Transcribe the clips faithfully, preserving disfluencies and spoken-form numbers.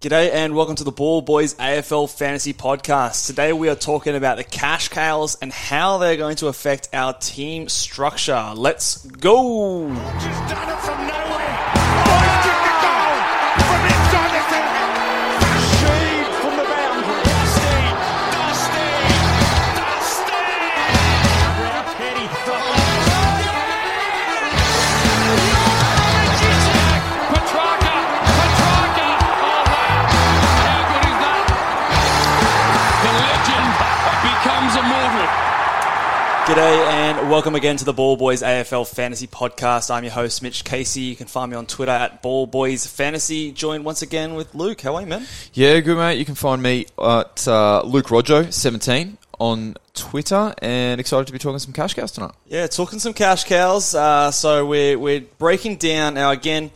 G'day and welcome to the Ball Boys A F L Fantasy Podcast. Today we are talking about the cash cows and how they're going to affect our team structure. Let's go! Just done it from nowhere. Oh, the goal from inside the fence. Sheed from the boundary. Dusty, Dusty, Dusty. Petrarca, Petrarca. How good is that? The legend becomes immortal. G'day and welcome again to the Ball Boys A F L Fantasy Podcast. I'm your host, Mitch Casey. You can find me on Twitter at Ball Boys Fantasy. Joined once again with Luke. How are you, man? Yeah, good, mate. You can find me at uh, Luke Roggio seventeen on Twitter, and excited to be talking some cash cows tonight. Yeah, talking some cash cows. Uh, so we're, we're breaking down. Now, again,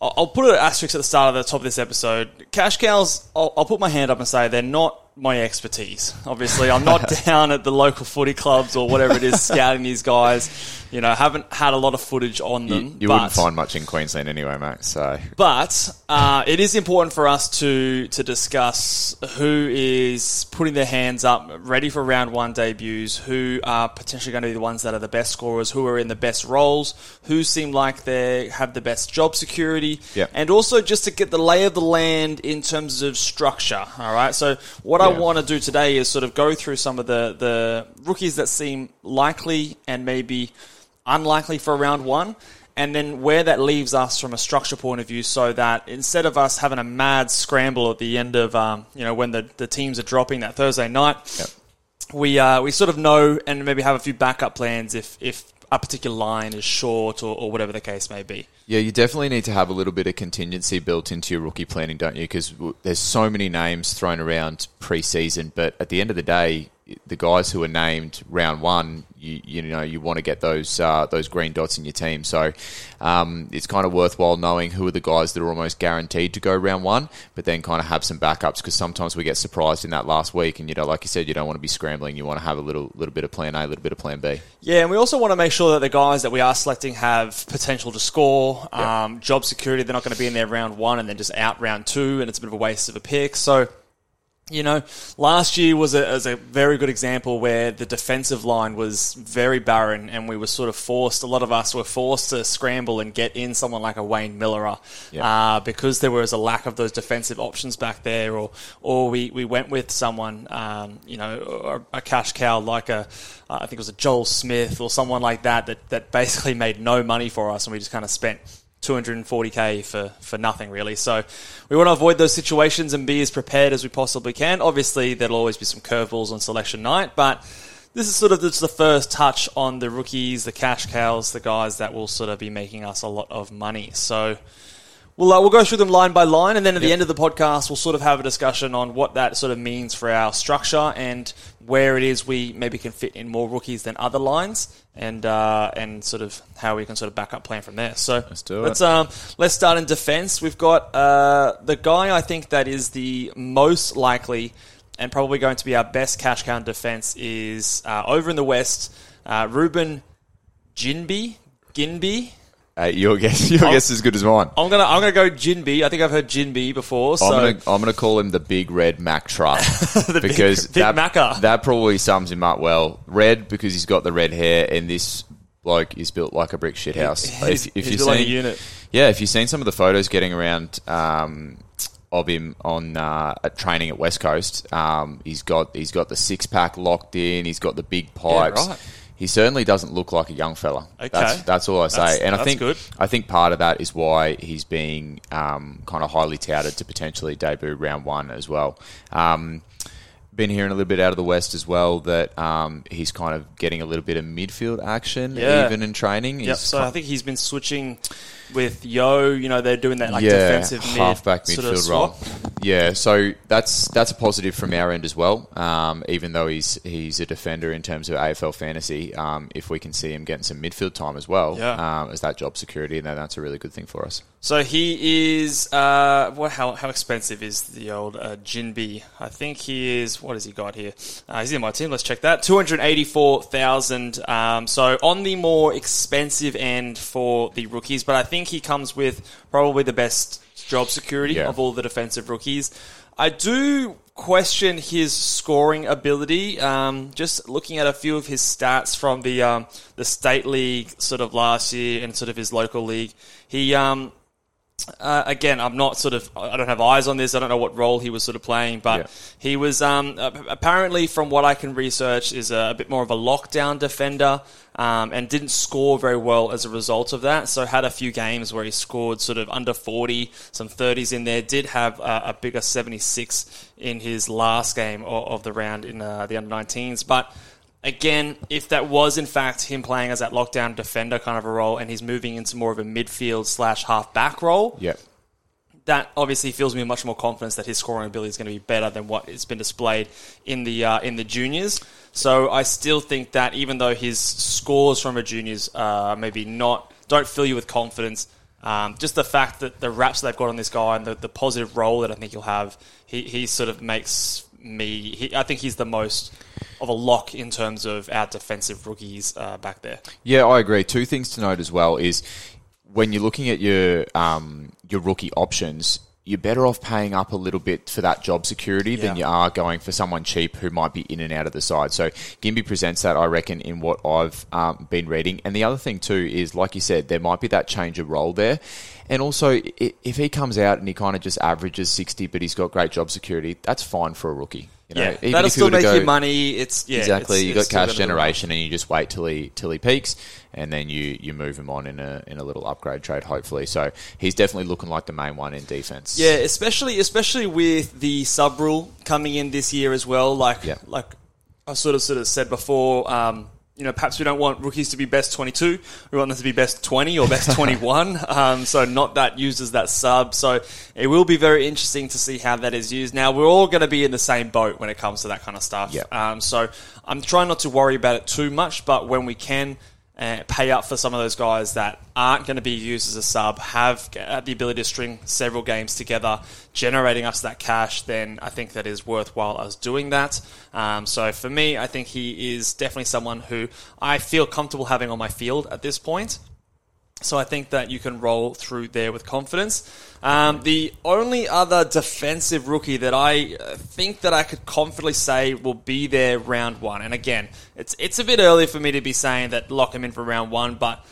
I'll, I'll put an asterisk at the start of the top of this episode. Cash cows, I'll, I'll put my hand up and say they're not my expertise. Obviously, I'm not down at the local footy clubs or whatever it is scouting these guys. You know, haven't had a lot of footage on them. You, you but, wouldn't find much in Queensland anyway, mate. So, but uh, it is important for us to to discuss who is putting their hands up, ready for round one debuts, who are potentially going to be the ones that are the best scorers, who are in the best roles, who seem like they have the best job security, yep. and also just to get the lay of the land in terms of structure. All right, so what I I want to do today is sort of go through some of the, the rookies that seem likely and maybe unlikely for round one, and then where that leaves us from a structure point of view, so that instead of us having a mad scramble at the end of, um, you know, when the, the teams are dropping that Thursday night, yep. we uh, we sort of know and maybe have a few backup plans if, if a particular line is short or, or whatever the case may be. Yeah, you definitely need to have a little bit of contingency built into your rookie planning, don't you? Because there's so many names thrown around pre-season, but at the end of the day, the guys who are named round one, you, you know, you want to get those uh, those green dots in your team. So um, it's kind of worthwhile knowing who are the guys that are almost guaranteed to go round one, but then kind of have some backups, because sometimes we get surprised in that last week. And, you know, like you said, you don't want to be scrambling. You want to have a little little bit of plan A, a little bit of plan B. Yeah, and we also want to make sure that the guys that we are selecting have potential to score. Yeah. Um, job security, they're not going to be in there round one and then just out round two, and it's a bit of a waste of a pick. So, you know, last year was a, was a very good example where the defensive line was very barren, and we were sort of forced, a lot of us were forced to scramble and get in someone like a Wayne Millerer, yeah. uh, because there was a lack of those defensive options back there, or or we, we went with someone, um, you know, a, a cash cow like a, uh, I think it was a Joel Smith or someone like that, that that basically made no money for us, and we just kind of spent two hundred forty thousand for, for nothing, really. So we want to avoid those situations and be as prepared as we possibly can. Obviously, there'll always be some curveballs on selection night, but this is sort of just the first touch on the rookies, the cash cows, the guys that will sort of be making us a lot of money. So We'll, uh, we'll go through them line by line, and then at yep. the end of the podcast, we'll sort of have a discussion on what that sort of means for our structure and where it is we maybe can fit in more rookies than other lines, and uh, and sort of how we can sort of back up plan from there. So let's do it. Let's, um, let's start in defense. We've got uh, the guy I think that is the most likely and probably going to be our best cash count defense is uh, over in the West, uh, Ruben Ginby. Ginby. Uh, your guess, your I'll, guess is as good as mine. I'm gonna, I'm gonna go Ginby. I think I've heard Ginby before. So I'm gonna, I'm gonna call him the Big Red Mac Truck because big, big that Macca. That probably sums him up well. Red because he's got the red hair, and this bloke is built like a brick shit house. He's, if, if he's built seen, like a unit. Yeah, if you've seen some of the photos getting around um, of him on uh, at training at West Coast, um, he's got, he's got the six pack locked in. He's got the big pipes. Yeah, right. He certainly doesn't look like a young fella. Okay. That's, that's all I say. That's, and I think good. I think part of that is why he's being um, kind of highly touted to potentially debut round one as well. Um, been hearing a little bit out of the West as well that um, he's kind of getting a little bit of midfield action yeah. even in training. Yep. So I think he's been switching with Yo. You know, they're doing that like yeah, defensive mid, halfback midfield sort of role. Yeah, so that's that's a positive from our end as well. Um, even though he's he's a defender in terms of A F L fantasy, um, if we can see him getting some midfield time as well yeah. um, as that job security, then that's a really good thing for us. So he is. Uh, well, how how expensive is the old uh, Ginby? I think he is. What has he got here? Uh, he's in my team. Let's check that. Two hundred eighty-four thousand. Um, so on the more expensive end for the rookies, but I think. I think he comes with probably the best job security yeah. of all the defensive rookies. I do question his scoring ability. Um, just looking at a few of his stats from the um, the state league sort of last year and sort of his local league, he um, uh, again I'm not sort of I don't have eyes on this. I don't know what role he was sort of playing, but yeah. he was um, apparently from what I can research is a, a bit more of a lockdown defender. Um, and didn't score very well as a result of that. So had a few games where he scored sort of under forty, some thirties in there. Did have uh, a bigger seventy-six in his last game of, of the round in uh, the under nineteens. But again, if that was in fact him playing as that lockdown defender kind of a role and he's moving into more of a midfield slash half-back role, yep. that obviously fills me with much more confidence that his scoring ability is going to be better than what has been displayed in the uh, in the juniors. So I still think that even though his scores from a juniors uh, maybe not don't fill you with confidence, um, just the fact that the raps they've got on this guy and the, the positive role that I think he'll have, he, he sort of makes me... He, I think he's the most of a lock in terms of our defensive rookies uh, back there. Yeah, I agree. Two things to note as well is... When you're looking at your um, your rookie options, you're better off paying up a little bit for that job security yeah. than you are going for someone cheap who might be in and out of the side. So Ginby presents that, I reckon, in what I've um, been reading. And the other thing too is, like you said, there might be that change of role there. And also, if he comes out and he kind of just averages sixty, but he's got great job security, that's fine for a rookie. You know, yeah, even that'll if still make go, you money. It's yeah, exactly. You got cash generation, and you just wait till he till he peaks, and then you, you move him on in a in a little upgrade trade, hopefully. So he's definitely looking like the main one in defense. Yeah, especially especially with the sub rule coming in this year as well. Like yeah. like I sort of sort of said before. Um, You know, perhaps we don't want rookies to be best twenty-two. We want them to be best twenty or best twenty-one. Um, so not that used as that sub. So it will be very interesting to see how that is used. Now, we're all going to be in the same boat when it comes to that kind of stuff. Yep. Um, so I'm trying not to worry about it too much, but when we can uh, pay up for some of those guys that aren't going to be used as a sub, have the ability to string several games together, generating us that cash, then I think that is worthwhile us doing that. Um, so for me, I think he is definitely someone who I feel comfortable having on my field at this point. So I think that you can roll through there with confidence. Um, the only other defensive rookie that I think that I could confidently say will be there round one. And again, it's it's a bit early for me to be saying that lock him in for round one, but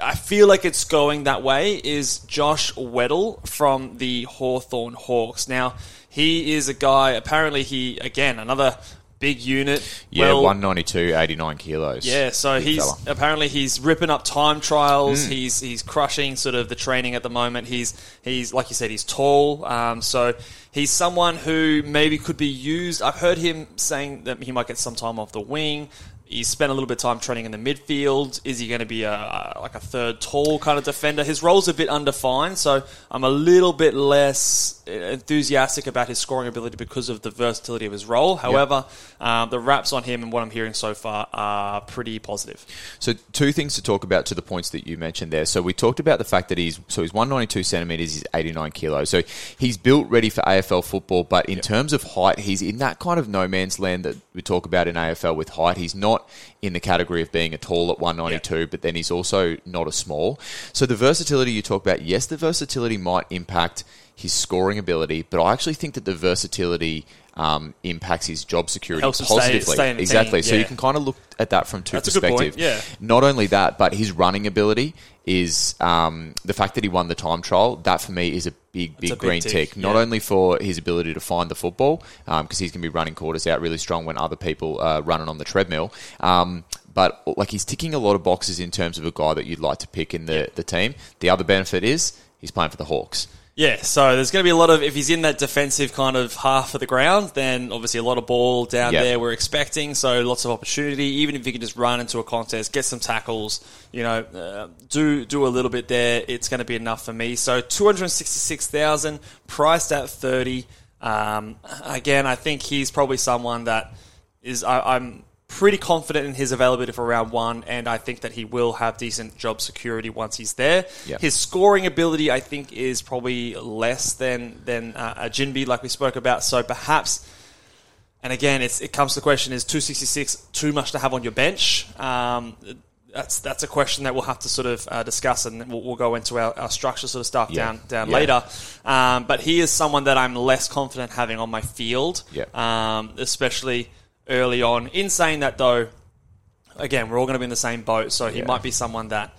I feel like it's going that way, is Josh Weddle from the Hawthorn Hawks. Now, he is a guy, apparently he, again, another big unit. Yeah, well, one ninety-two, eighty-nine kilos. Yeah, so big he's fella. Apparently he's ripping up time trials. Mm. He's he's crushing sort of the training at the moment. He's, he's like you said, he's tall. Um, so he's someone who maybe could be used. I've heard him saying that he might get some time off the wing. He spent a little bit of time training in the midfield. Is he going to be a like a third tall kind of defender? His role's a bit undefined, so I'm a little bit less enthusiastic about his scoring ability because of the versatility of his role. However, yep. um, the raps on him and what I'm hearing so far are pretty positive. So two things to talk about to the points that you mentioned there. So we talked about the fact that he's so he's one ninety-two centimetres, he's eighty-nine kilos. So he's built ready for A F L football, but in yep. terms of height, he's in that kind of no man's land that we talk about in A F L with height. He's not in the category of being a tall at one ninety-two, yeah. but then he's also not a small. So the versatility you talk about, yes, the versatility might impact his scoring ability, but I actually think that the versatility um, impacts his job security Helps positively. Stay, stay in the exactly. team, yeah. So you can kind of look at that from two That's perspectives. A good point, yeah. Not only that, but his running ability is um, the fact that he won the time trial. That for me is a big, big, a big green tick. tick. Not yeah. only for his ability to find the football, because um, he's going to be running quarters out really strong when other people are running on the treadmill. Um, but like he's ticking a lot of boxes in terms of a guy that you'd like to pick in the, yeah. the team. The other benefit is he's playing for the Hawks. Yeah, so there's going to be a lot of, if he's in that defensive kind of half of the ground, then obviously a lot of ball down yep. there we're expecting, so lots of opportunity. Even if he can just run into a contest, get some tackles, you know, uh, do do a little bit there, it's going to be enough for me. So two hundred sixty-six thousand dollars, priced at thirty. Um, again, I think he's probably someone that is, I, I'm pretty confident in his availability for round one, and I think that he will have decent job security once he's there. Yep. His scoring ability, I think, is probably less than than uh, a Ginby, like we spoke about. So perhaps, and again, it's, it comes to the question: is two sixty-six too much to have on your bench? Um, that's that's a question that we'll have to sort of uh, discuss, and we'll, we'll go into our, our structure sort of stuff yeah. down down yeah. later. Um, but he is someone that I'm less confident having on my field, yeah. um, especially early on. In saying that, though, again, we're all going to be in the same boat, so he yeah. might be someone that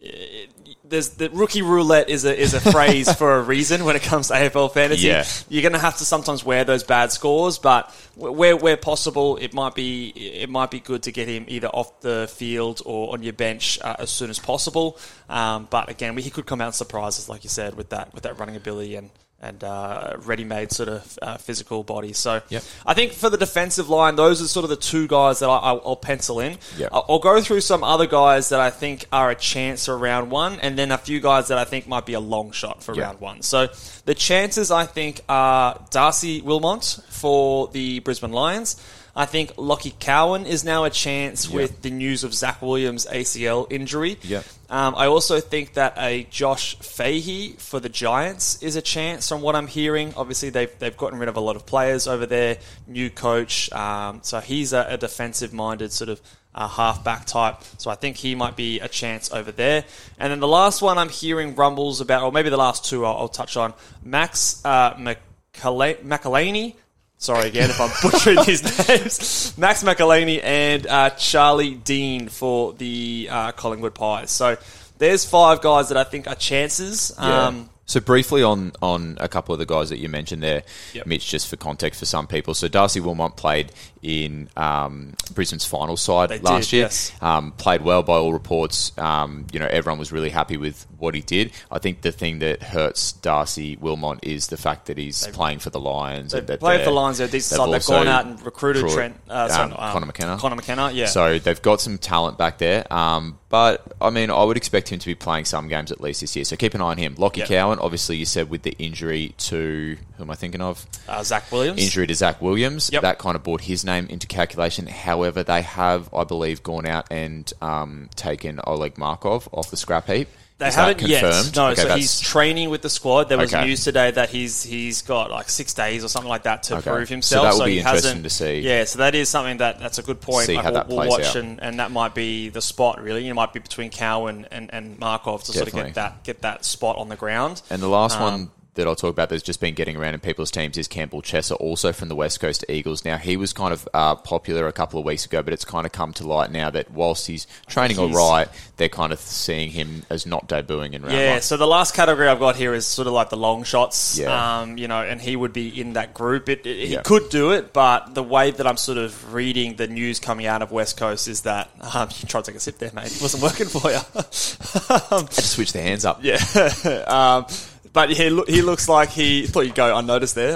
it, there's the rookie roulette is a is a phrase for a reason when it comes to A F L fantasy. Yeah. You're going to have to sometimes wear those bad scores, but where where possible, it might be it might be good to get him either off the field or on your bench uh, as soon as possible. Um, but again, he could come out in surprises, like you said, with that with that running ability and. and uh, ready-made sort of uh, physical body. So yep. I think for the defensive line, those are sort of the two guys that I, I'll pencil in. Yep. I'll go through some other guys that I think are a chance for round one, and then a few guys that I think might be a long shot for yep. round one. So the chances, I think, are Darcy Wilmot for the Brisbane Lions. I think Lachie Cowan is now a chance yep. with the news of Zach Williams' A C L injury. Yep. Um, I also think that a Josh Fahey for the Giants is a chance from what I'm hearing. Obviously, they've they've gotten rid of a lot of players over there, new coach. Um, so he's a, a defensive-minded sort of uh, halfback type. So I think he might be a chance over there. And then the last one I'm hearing rumbles about, or maybe the last two I'll, I'll touch on, Max uh, McAlaney. Sorry again if I'm butchering his names. Max McAlaney and uh, Charlie Dean for the uh, Collingwood Pies. So there's five guys that I think are chances. Yeah. Um, so briefly on, on a couple of the guys that you mentioned there, yep. Mitch, just for context for some people. So Darcy Wilmot played in um, Brisbane's final side they last did, year. Yes. Um, played well by all reports. Um, you know, everyone was really happy with what he did. I think the thing that hurts Darcy Wilmot is the fact that he's they've, playing for the Lions. They've played for the Lions. They've, they've, side, they've gone out and recruited brought, Trent, uh, sorry, um, um, Connor McKenna. Connor McKenna, yeah. So they've got some talent back there. Um, but, I mean, I would expect him to be playing some games at least this year. So keep an eye on him. Lachie yep. Cowan, obviously, you said with the injury to, who am I thinking of? Uh, Zach Williams. Injury to Zach Williams. Yep. That kind of brought his name into calculation. However, they have, I believe, gone out and um, taken Oleg Markov off the scrap heap. They Is haven't yet. No, okay, so that's... he's training with the squad. There was okay. news today that he's he's got like six days or something like that to okay. prove himself. So that will so be interesting to see. Yeah, so that is something that that's a good point. See like, how we'll, that plays we'll watch, out. And, and that might be the spot really. It might be between Cowan and, and, and Markov to Definitely. sort of get that get that spot on the ground. And the last um, one that I'll talk about that's just been getting around in people's teams is Campbell Chesser, also from the West Coast Eagles. Now, he was kind of uh, popular a couple of weeks ago, but it's kind of come to light now that whilst he's training all right, they're kind of seeing him as not debuting in round Yeah, one. So the last category I've got here is sort of like the long shots, yeah. um, you know, and he would be in that group. It, it, yeah. He could do it, but the way that I'm sort of reading the news coming out of West Coast is that, um, you tried to take a sip there, mate. It wasn't working for you. um, I had to switch the hands up. Yeah. um, But he lo- he looks like he thought you'd go unnoticed there.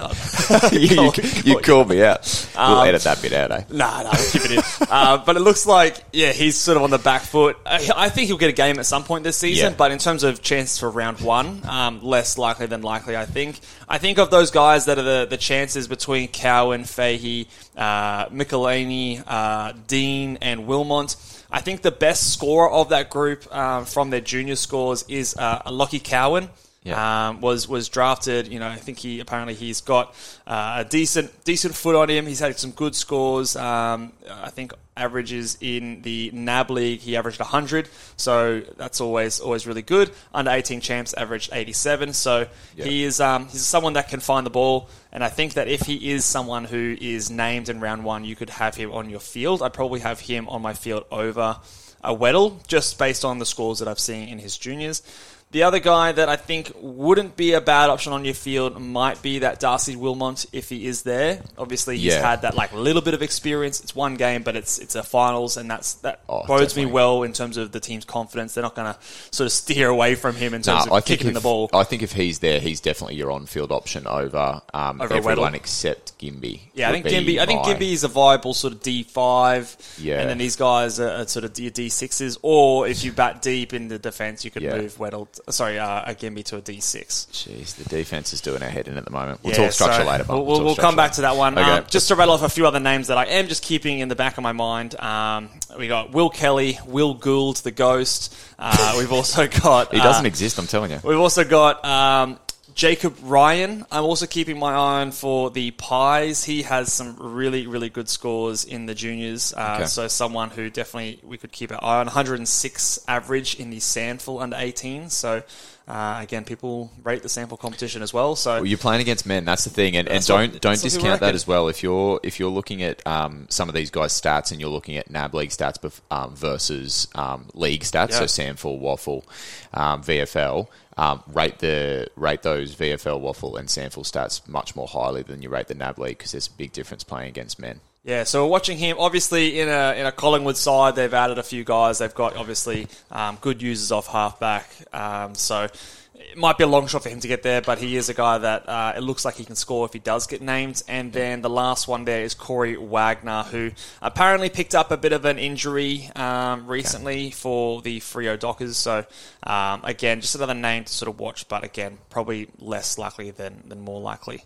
you called you call me out. Um, we'll edit that bit out, eh? Nah, nah, we'll keep it in. uh, but it looks like, yeah, he's sort of on the back foot. I, I think he'll get a game at some point this season, yeah. but in terms of chances for round one, um, less likely than likely, I think. I think of those guys that are the, the chances between Cowan, Fahey, uh, McAlaney, uh, Dean, and Wilmot. I think the best scorer of that group uh, from their junior scores is uh, Lachie Cowan. Yeah. Um, was was drafted, you know, I think he apparently he's got uh, a decent decent foot on him. He's had some good scores. Um, I think averages in the N A B League, he averaged one hundred, so that's always always really good. Under eighteen champs averaged eighty-seven, so yeah. he is um, he's someone that can find the ball, and I think that if he is someone who is named in round one, you could have him on your field. I'd probably have him on my field over a Weddle, just based on the scores that I've seen in his juniors. The other guy that I think wouldn't be a bad option on your field might be that Darcy Wilmot if he is there. Obviously, he's yeah. had that like little bit of experience. It's one game, but it's it's a finals, and that's that oh, bodes definitely. me well in terms of the team's confidence. They're not going to sort of steer away from him in terms nah, of I kicking if, the ball. I think if he's there, he's definitely your on-field option over, um, over everyone except Ginby. Yeah, I think Ginby. I think Ginby is a viable sort of D five, yeah. and then these guys are, are sort of D sixes. Or if you bat deep in the defense, you could yeah. move Weddle. Sorry, uh, a Ginby to a D six. Jeez, the defense is doing our head in at the moment. We'll yeah, talk structure so later. We'll, we'll, we'll, we'll come back later. to that one. Okay. Um, just to rattle off a few other names that I am just keeping in the back of my mind. Um, we got Will Kelly, Will Gould, the Ghost. Uh, we've also got... he doesn't uh, exist, I'm telling you. We've also got... Um, Jacob Ryan, I'm also keeping my eye on for the Pies. He has some really, really good scores in the juniors. Uh, okay. So someone who definitely we could keep our eye on. one hundred six average in the Sandful under eighteen. So, uh, again, people rate the Sandful competition as well. So well, you're playing against men. That's the thing. And, and don't what, don't discount that as well. If you're if you're looking at um, some of these guys' stats and you're looking at N A B League stats bef- um, versus um, league stats, yeah. so Sandful, Waffle, um, V F L... Um, rate the rate those V F L, Waffle and Sandful stats much more highly than you rate the N A B League because there's a big difference playing against men. Yeah, so we're watching him. Obviously, in a in a Collingwood side, they've added a few guys. They've got, obviously, um, good users off halfback. Um, so... It might be a long shot for him to get there, but he is a guy that uh, it looks like he can score if he does get named. And then the last one there is Corey Wagner, who apparently picked up a bit of an injury um, recently okay. for the Freo Dockers. So, um, again, just another name to sort of watch, but again, probably less likely than, than more likely.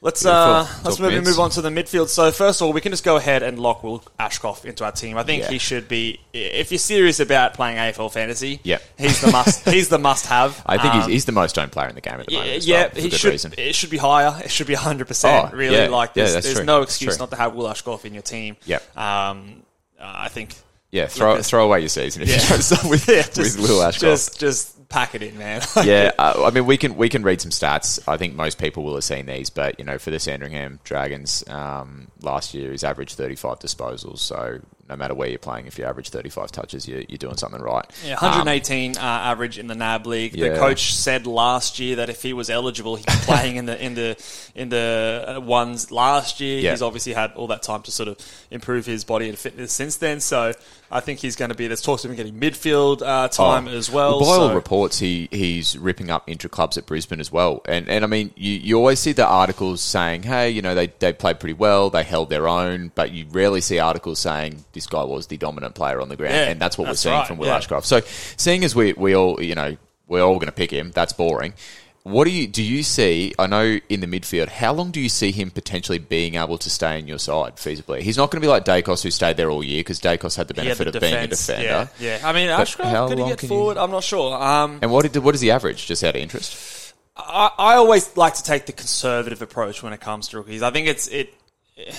Let's uh, let's maybe move on to the midfield. So first of all, we can just go ahead and lock Will Ashcroft into our team. I think yeah. he should be. If you're serious about playing A F L fantasy, yeah. he's the must. he's the must-have. I think um, he's, he's the most owned player in the game at the moment. Yeah, as well, for he good should. Reason. It should be higher. It should be one hundred percent. Oh, really, yeah. like there's, yeah, there's no excuse not to have Will Ashcroft in your team. Yeah. Um, uh, I think. Yeah, throw throw away your season if yeah. you try to start with, yeah, just, with Will Ashcroft. Just just. Pack it in, man. yeah, uh, I mean, we can we can read some stats. I think most people will have seen these, but, you know, for the Sandringham Dragons, um, last year he's averaged thirty-five disposals, so no matter where you're playing, if you average thirty-five touches, you're, you're doing something right. Yeah, one hundred eighteen um, uh, average in the N A B League. Yeah. The coach said last year that if he was eligible, he'd be playing in the in the in the ones last year. Yeah. He's obviously had all that time to sort of improve his body and fitness since then. So I think he's going to be. There's talks of him getting midfield uh, time oh, as well. By all so. reports, he he's ripping up intra clubs at Brisbane as well. And and I mean, you, you always see the articles saying, hey, you know, they they played pretty well, they held their own, but you rarely see articles saying this guy was the dominant player on the ground, yeah, and that's what that's we're seeing right, from Will yeah. Ashcroft. So, seeing as we we all you know we're all going to pick him, that's boring. What do you do? You see, I know in the midfield, how long do you see him potentially being able to stay in your side feasibly? He's not going to be like Dacos, who stayed there all year because Dacos had the benefit had the of being a defender. Yeah, yeah. I mean, Ashcroft could he get forward? You... I'm not sure. Um, and what did what is the average? Just out of interest, I, I always like to take the conservative approach when it comes to rookies. I think it's it. it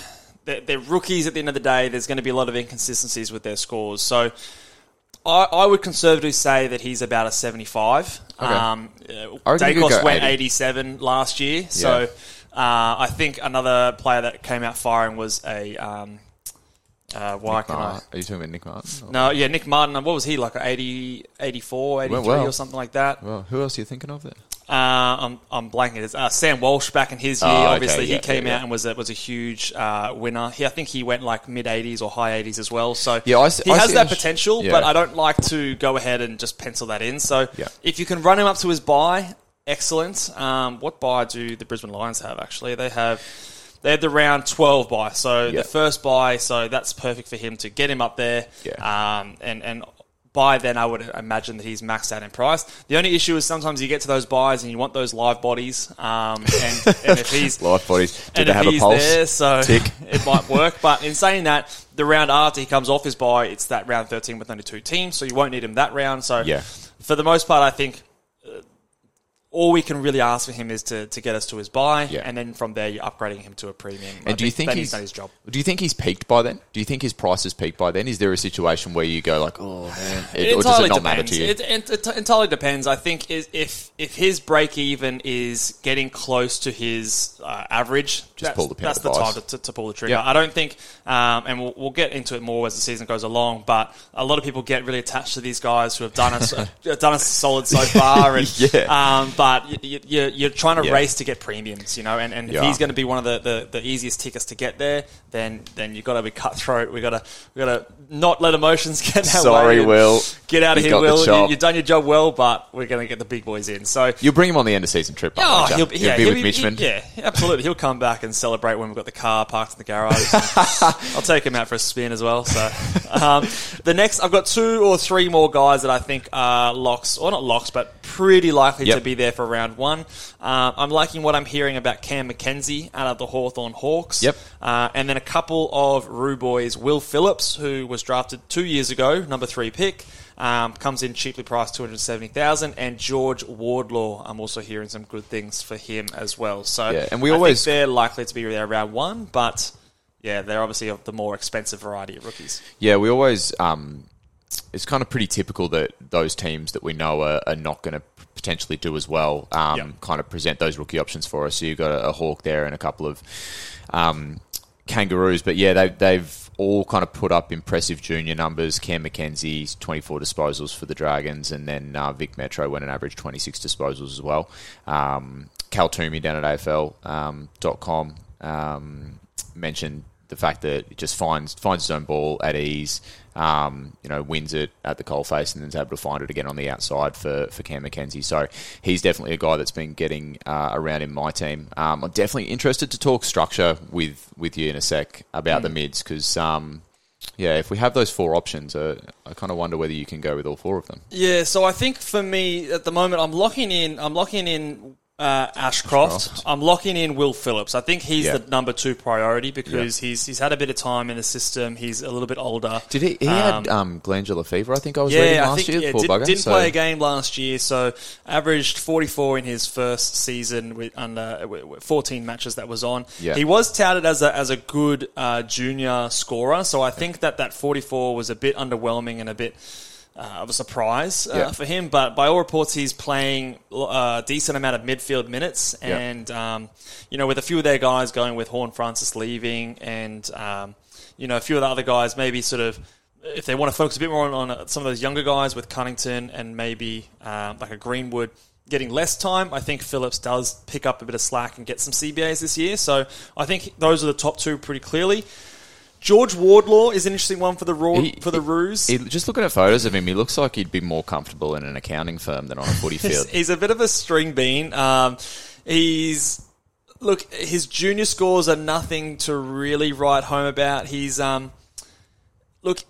They're rookies at the end of the day. There's going to be a lot of inconsistencies with their scores. So I, I would conservatively say that he's about a seventy-five. Okay. Um, Dacos went eighty. eighty-seven last year. Yeah. So uh, I think another player that came out firing was a... Um, Uh, why Nick can Martin. I? Are you talking about Nick Martin? Or? No, yeah, Nick Martin. What was he, like eighty, eighty-four, eighty-three well. or something like that? Well, who else are you thinking of there? Uh, I'm I'm blanking. It's uh, Sam Walsh back in his year. Oh, obviously, okay, yeah, he came yeah, yeah. out and was a, was a huge uh, winner. He, I think he went like mid-eighties or high-eighties as well. So yeah, I see, he I has that potential, yeah. but I don't like to go ahead and just pencil that in. So yeah. if you can run him up to his bye... excellent. Um, what bye do the Brisbane Lions have, actually? They have... They had the round twelve bye, so yep. the first bye, so that's perfect for him to get him up there. Yeah. Um, and, and by then, I would imagine that he's maxed out in price. The only issue is sometimes you get to those buys and you want those live bodies. Um, and, and if he's live bodies, did they have a pulse? There, so Tick. It might work. But in saying that, the round after he comes off his bye, it's that round thirteen with only two teams, so you won't need him that round. So yeah. for the most part, I think. All we can really ask for him is to, to get us to his buy, yeah. and then from there you're upgrading him to a premium. And I do you think, think he's done his job? Do you think he's peaked by then? Do you think his price has peaked by then? Is there a situation where you go like, oh man, it, it or does it not depends. matter to you? It, it, it entirely depends. I think is, if if his break even is getting close to his uh, average, just that's, pull the that's the time to, to, to pull the trigger. Yeah. I don't think, um, and we'll, we'll get into it more as the season goes along. But a lot of people get really attached to these guys who have done us uh, done us solid so far, and yeah. um, but. But you're trying to yeah. race to get premiums, you know, and, and yeah. if he's going to be one of the, the, the easiest tickets to get there, then then you've got to be cutthroat. We've got to we got to not let emotions get in our Sorry, way. Sorry, Will. Get out he's of here, Will. You, you've done your job well, but we're going to get the big boys in. So you'll bring him on the end-of-season trip. Oh, he'll, he'll, yeah, he'll be he'll, with Mitchman. Yeah, absolutely. He'll come back and celebrate when we've got the car parked in the garage. I'll take him out for a spin as well. So um, the next, I've got two or three more guys that I think are locks, or not locks, but pretty likely yep. to be there for round one. Uh, I'm liking what I'm hearing about Cam McKenzie out of the Hawthorn Hawks. Yep. Uh, and then a couple of Roo boys. Will Phillips, who was drafted two years ago, number three pick, um, comes in cheaply priced, two hundred seventy thousand dollars. And George Wardlaw, I'm also hearing some good things for him as well. So yeah, and we I always... think they're likely to be there round one, but yeah, they're obviously of the more expensive variety of rookies. Yeah, we always... Um, it's kind of pretty typical that those teams that we know are, are not going to potentially do as well, um, yep. kind of present those rookie options for us. So you've got a, a Hawk there and a couple of um, Kangaroos. But yeah, they, they've all kind of put up impressive junior numbers. Cam McKenzie's twenty-four disposals for the Dragons, and then uh, Vic Metro went an average twenty-six disposals as well. Um, Cal Toomey down at A F L dot com um, um, mentioned the fact that it just finds finds his own ball at ease, um, you know, wins it at the coalface and then is able to find it again on the outside for, for Cam McKenzie. So he's definitely a guy that's been getting uh, around in my team. Um, I'm definitely interested to talk structure with, with you in a sec about mm. the mids because... Um, yeah, if we have those four options, uh, I kind of wonder whether you can go with all four of them. Yeah, so I think for me at the moment, I'm locking in. I'm locking in uh, Ashcroft. Ashcroft. I'm locking in Will Phillips. I think he's yeah. the number two priority because yeah. he's he's had a bit of time in the system. He's a little bit older. Did he? He um, had um, glandular fever. I think I was yeah, reading last I think, year. Yeah, poor did, bugger. Didn't so. play a game last year, so averaged forty-four in his first season with under fourteen matches that was on. Yeah. He was touted as a as a good uh, junior scorer, so I think that that forty-four was a bit underwhelming and a bit. Uh, of a surprise uh, yeah. for him, but by all reports, he's playing a decent amount of midfield minutes. And, yeah. um, you know, with a few of their guys going with Horne Francis leaving and, um, you know, a few of the other guys maybe sort of, if they want to focus a bit more on, on some of those younger guys with Cunnington and maybe um, like a Greenwood getting less time, I think Phillips does pick up a bit of slack and get some C B As this year. So I think those are the top two pretty clearly. George Wardlaw is an interesting one for the raw, he, for the Roos. He, just looking at photos of him, he looks like he'd be more comfortable in an accounting firm than on a footy field. He's a bit of a string bean. Um, he's look, his junior scores are nothing to really write home about. He's um, look,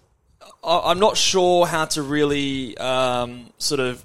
I, I'm not sure how to really um, sort of.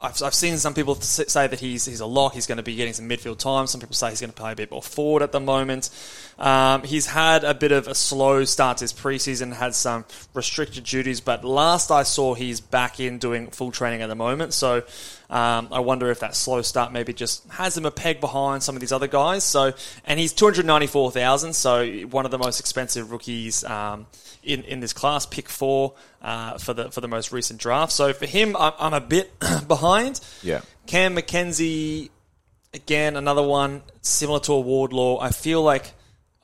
I've I've seen some people say that he's he's a lock. He's going to be getting some midfield time. Some people say he's going to play a bit more forward at the moment. Um, he's had a bit of a slow start to his preseason, had some restricted duties, but last I saw, he's back in doing full training at the moment. So um, I wonder if that slow start maybe just has him a peg behind some of these other guys. So and he's two hundred ninety four thousand, so one of the most expensive rookies um, in in this class, pick four uh, for the for the most recent draft. So for him, I'm, I'm a bit behind. Yeah, Cam McKenzie, again, another one similar to a Wardlaw. I feel like,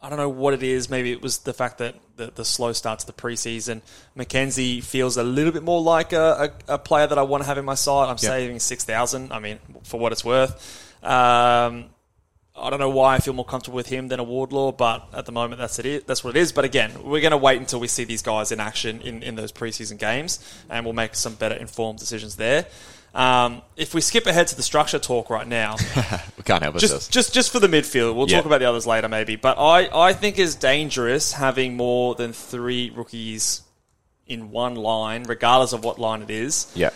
I don't know what it is, maybe it was the fact that the, the slow start to the preseason. McKenzie feels a little bit more like a, a, a player that I want to have in my side. I'm yeah. saving six thousand dollars, I mean, for what it's worth. Um, I don't know why I feel more comfortable with him than a Wardlaw, but at the moment that's it. That's what it is. But again, we're going to wait until we see these guys in action in, in those preseason games, and we'll make some better informed decisions there. Um, if we skip ahead to the structure talk right now... we can't help just, ourselves. Just just for the midfield. We'll yeah. talk about the others later maybe. But I, I think it's dangerous having more than three rookies in one line, regardless of what line it is. Yeah.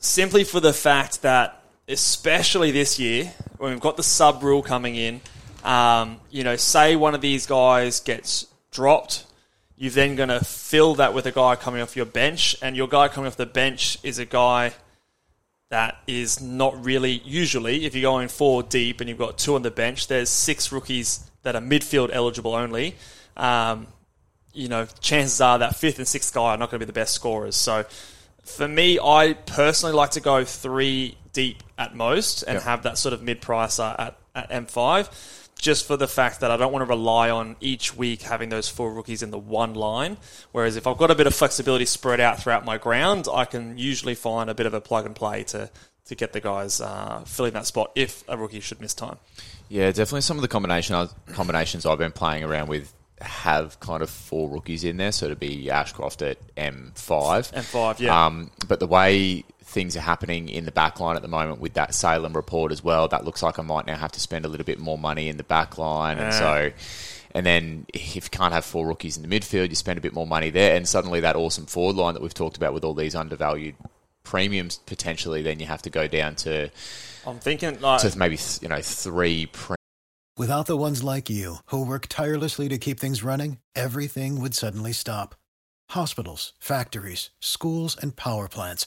Simply for the fact that, especially this year, when we've got the sub rule coming in, um, you know, say one of these guys gets dropped... You're then going to fill that with a guy coming off your bench, and your guy coming off the bench is a guy that is not really, usually, if you're going four deep and you've got two on the bench, there's six rookies that are midfield eligible only. Um, you know, chances are that fifth and sixth guy are not going to be the best scorers. So for me, I personally like to go three deep at most and yep. have that sort of mid-pricer at, at M five. Just for the fact that I don't want to rely on each week having those four rookies in the one line. Whereas if I've got a bit of flexibility spread out throughout my ground, I can usually find a bit of a plug and play to, to get the guys uh, filling that spot if a rookie should miss time. Yeah, definitely some of the combination combinations I've been playing around with have kind of four rookies in there. So it'd be Ashcroft at M five. M five, yeah. Um, but the way... things are happening in the back line at the moment with that Salem report as well. That looks like I might now have to spend a little bit more money in the back line. Yeah. And so, and then if you can't have four rookies in the midfield, you spend a bit more money there. And suddenly that awesome forward line that we've talked about with all these undervalued premiums potentially, then you have to go down to, I'm thinking like, to maybe, you know, three premiums. Without the ones like you who work tirelessly to keep things running, everything would suddenly stop. Hospitals, factories, schools, and power plants.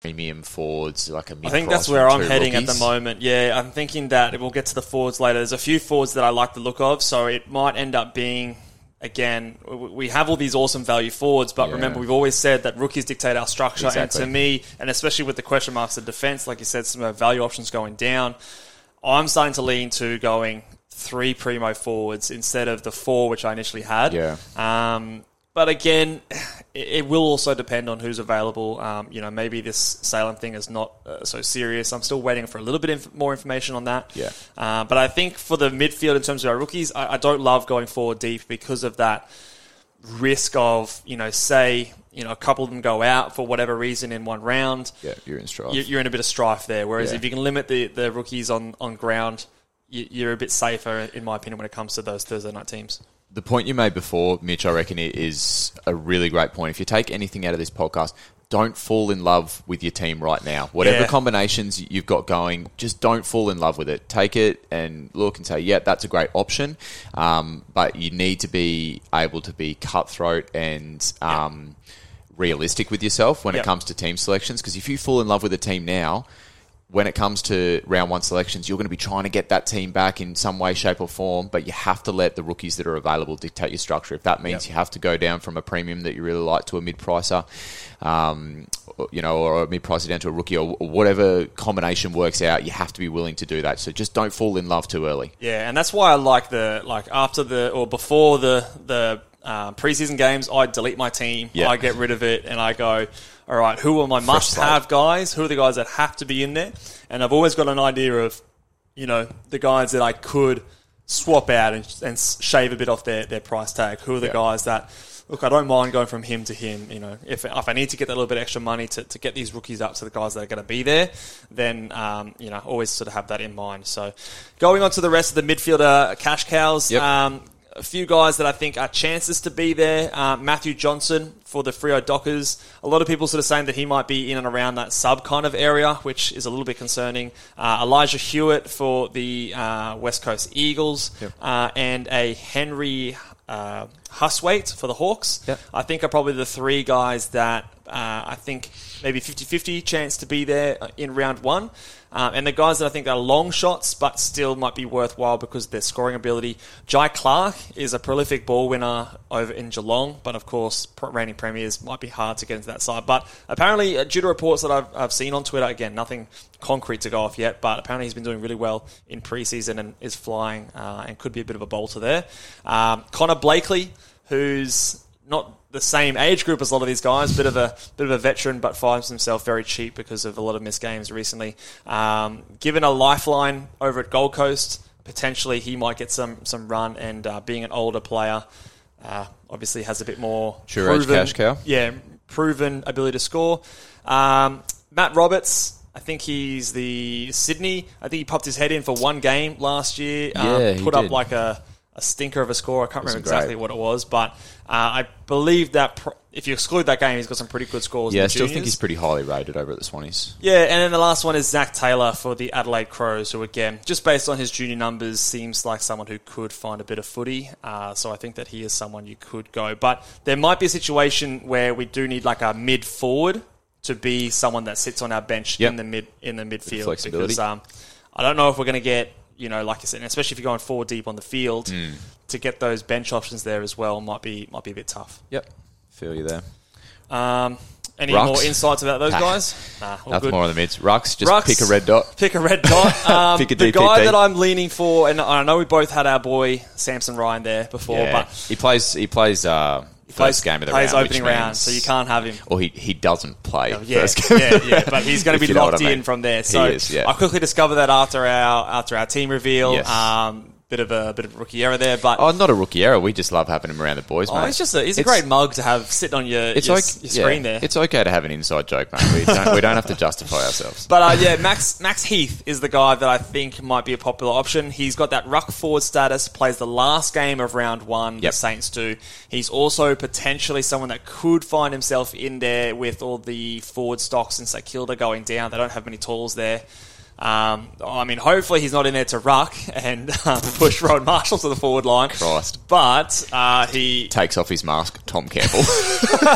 Premium forwards, like a mid I think that's where I'm heading rookies. At the moment. Yeah, I'm thinking that we'll get to the forwards later. There's a few forwards that I like the look of, so it might end up being, again, we have all these awesome value forwards, but yeah. remember, we've always said that rookies dictate our structure. Exactly. And to me, and especially with the question marks of defense, like you said, some of our value options going down, I'm starting to lean to going three primo forwards instead of the four, which I initially had. Yeah. Um, But again, it will also depend on who's available. Um, you know, maybe this Salem thing is not uh, so serious. I'm still waiting for a little bit inf- more information on that. Yeah. Uh, but I think for the midfield, in terms of our rookies, I, I don't love going forward deep because of that risk of, you know, say, you know, a couple of them go out for whatever reason in one round. Yeah, you're in strife. You're in a bit of strife there. Whereas yeah. if you can limit the, the rookies on, on ground, you're a bit safer, in my opinion, when it comes to those Thursday night teams. The point you made before, Mitch, I reckon it is a really great point. If you take anything out of this podcast, don't fall in love with your team right now. Whatever yeah. combinations you've got going, just don't fall in love with it. Take it and look and say, yeah, that's a great option. Um, but you need to be able to be cutthroat and um, yeah. realistic with yourself when yeah. it comes to team selections. Because if you fall in love with a team now, when it comes to round one selections, you're going to be trying to get that team back in some way, shape or form, but you have to let the rookies that are available dictate your structure. If that means yep. you have to go down from a premium that you really like to a mid-pricer, um, you know, or a mid-pricer down to a rookie, or whatever combination works out, you have to be willing to do that. So just don't fall in love too early. Yeah, and that's why I like the, like after the, or before the, the uh, preseason games, I delete my team, yep. I get rid of it, and I go, all right, who are my must-have guys? Who are the guys that have to be in there? And I've always got an idea of, you know, the guys that I could swap out and, and shave a bit off their, their price tag. Who are the yeah. guys that, look, I don't mind going from him to him. You know, if if I need to get that little bit extra money to, to get these rookies up to the guys that are going to be there, then, um, you know, always sort of have that in mind. So going on to the rest of the midfielder cash cows. Yep. Um, a few guys that I think are chances to be there. Uh, Matthew Johnson for the Frio Dockers. A lot of people sort of saying that he might be in and around that sub kind of area, which is a little bit concerning. Uh, Elijah Hewitt for the uh, West Coast Eagles. Yep. Uh, and a Henry uh, Husswaite for the Hawks. Yep. I think are probably the three guys that uh, I think maybe fifty-fifty chance to be there in round one. Um, and the guys that I think are long shots, but still might be worthwhile because of their scoring ability. Jai Clark is a prolific ball winner over in Geelong, but of course, reigning premiers might be hard to get into that side. But apparently, uh, due to reports that I've, I've seen on Twitter, again, nothing concrete to go off yet, but apparently he's been doing really well in preseason and is flying uh, and could be a bit of a bolter there. Um, Connor Blakely, who's not the same age group as a lot of these guys, bit of a bit of a veteran, but finds himself very cheap because of a lot of missed games recently. Um, given a lifeline over at Gold Coast, potentially he might get some some run. And uh, being an older player, uh, obviously has a bit more sure proven, age cash cow, yeah, proven ability to score. Um, Matt Roberts. I think he's the Sydney. I think he popped his head in for one game last year. Um, yeah, he put did. up like a. a stinker of a score. I can't remember exactly great. what it was, but uh, I believe that pr- if you exclude that game, he's got some pretty good scores. Yeah, in the I still juniors. think he's pretty highly rated over at the Swannies. Yeah, and then the last one is Zach Taylor for the Adelaide Crows, who again, just based on his junior numbers, seems like someone who could find a bit of footy. Uh, so I think that he is someone you could go. But there might be a situation where we do need like a mid-forward to be someone that sits on our bench yep. in the mid in the midfield. Flexibility. Because um, I don't know if we're going to get... You know, like you said, and especially if you're going four deep on the field, mm. to get those bench options there as well might be might be a bit tough. Yep, feel you there. Um, any Rucks. more insights about those nah. guys? Nah, all Nothing good. more on the mids. Rucks, just Rucks, pick a red dot. Pick a red dot. Um, pick a the D P P. Guy that I'm leaning for, and I know we both had our boy Samson Ryan there before, yeah. but he plays. He plays. Uh, Plays, first game of the plays round, opening round, so you can't have him. Or he, he doesn't play no, yeah, first game. Yeah, yeah, but he's going to be locked in I mean. from there. So he is, yeah. I quickly discovered that after our after our team reveal. Yes. Um, bit of a bit of a rookie error there, but oh, not a rookie error. We just love having him around the boys, mate. Oh, it's just a, it's, it's a great mug to have sitting on your, it's your, okay, your screen yeah, there. It's okay to have an inside joke, mate. We don't we don't have to justify ourselves. But uh, yeah, Max Max Heath is the guy that I think might be a popular option. He's got that ruck forward status. Plays the last game of round one. Yep. The Saints do. He's also potentially someone that could find himself in there with all the forward stocks in St Kilda going down. They don't have many talls there. Um, I mean, hopefully he's not in there to ruck and uh, push Ron Marshall to the forward line. Christ. But uh, he... takes off his mask, Tom Campbell.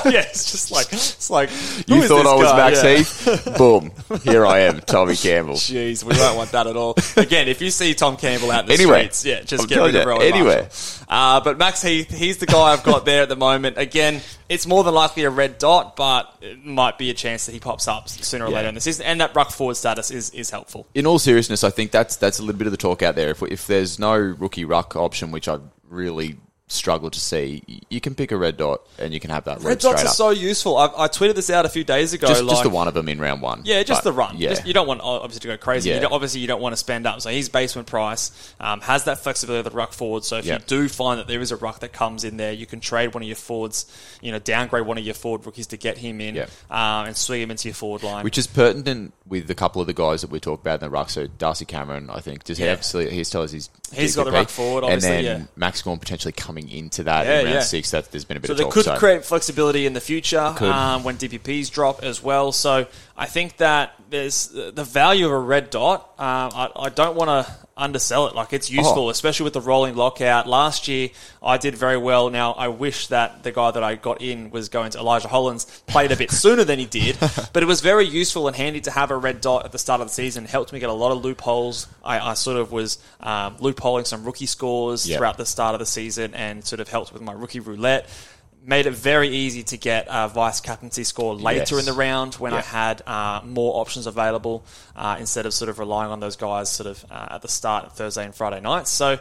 yeah, it's just like... It's like you thought I was guy? Max yeah. Heath? Boom. Here I am, Tommy Campbell. Jeez, we don't want that at all. Again, if you see Tom Campbell out in the anyway, streets, yeah, just I'm get rid of Ron anyway. Marshall. Uh, but Max Heath, he's the guy I've got there at the moment. Again, it's more than likely a red dot, but it might be a chance that he pops up sooner or yeah. later in the season. And that ruck forward status is, is helpful. In all seriousness, I think that's that's a little bit of the talk out there. If if there's no rookie ruck option, which I really struggle to see, you can pick a red dot and you can have that red straight up. Red dots are so useful. I, I tweeted this out a few days ago. Just, like, just the one of them in round one. Yeah, just but, the run. Yeah. Just, you don't want, obviously, to go crazy. Yeah. You don't, obviously, you don't want to spend up. So he's basement price, um, has that flexibility of the ruck forward. So if yeah. you do find that there is a ruck that comes in there, you can trade one of your forwards, you know, downgrade one of your forward rookies to get him in yeah. um, and swing him into your forward line. Which is pertinent with a couple of the guys that we talked about in the ruck. So Darcy Cameron, I think, does yeah. he absolutely, he's told us he's... He's got the ruck forward, obviously, and then yeah. Max Gorn potentially coming into that yeah, in round yeah. six. That there's been a bit so of talk. So they could so. create flexibility in the future um, when D P Ps drop as well. So I think that there's the value of a red dot. Um, I, I don't want to undersell it. Like, it's useful, oh. especially with the rolling lockout. Last year, I did very well. Now, I wish that the guy that I got in was going to Elijah Hollins, played a bit sooner than he did, but it was very useful and handy to have a red dot at the start of the season. It helped me get a lot of loopholes. I, I sort of was um, loopholes. Polling some rookie scores yep. throughout the start of the season and sort of helped with my rookie roulette. Made it very easy to get a vice-captaincy score later yes. in the round when yep. I had uh, more options available uh, instead of sort of relying on those guys sort of uh, at the start of Thursday and Friday nights. So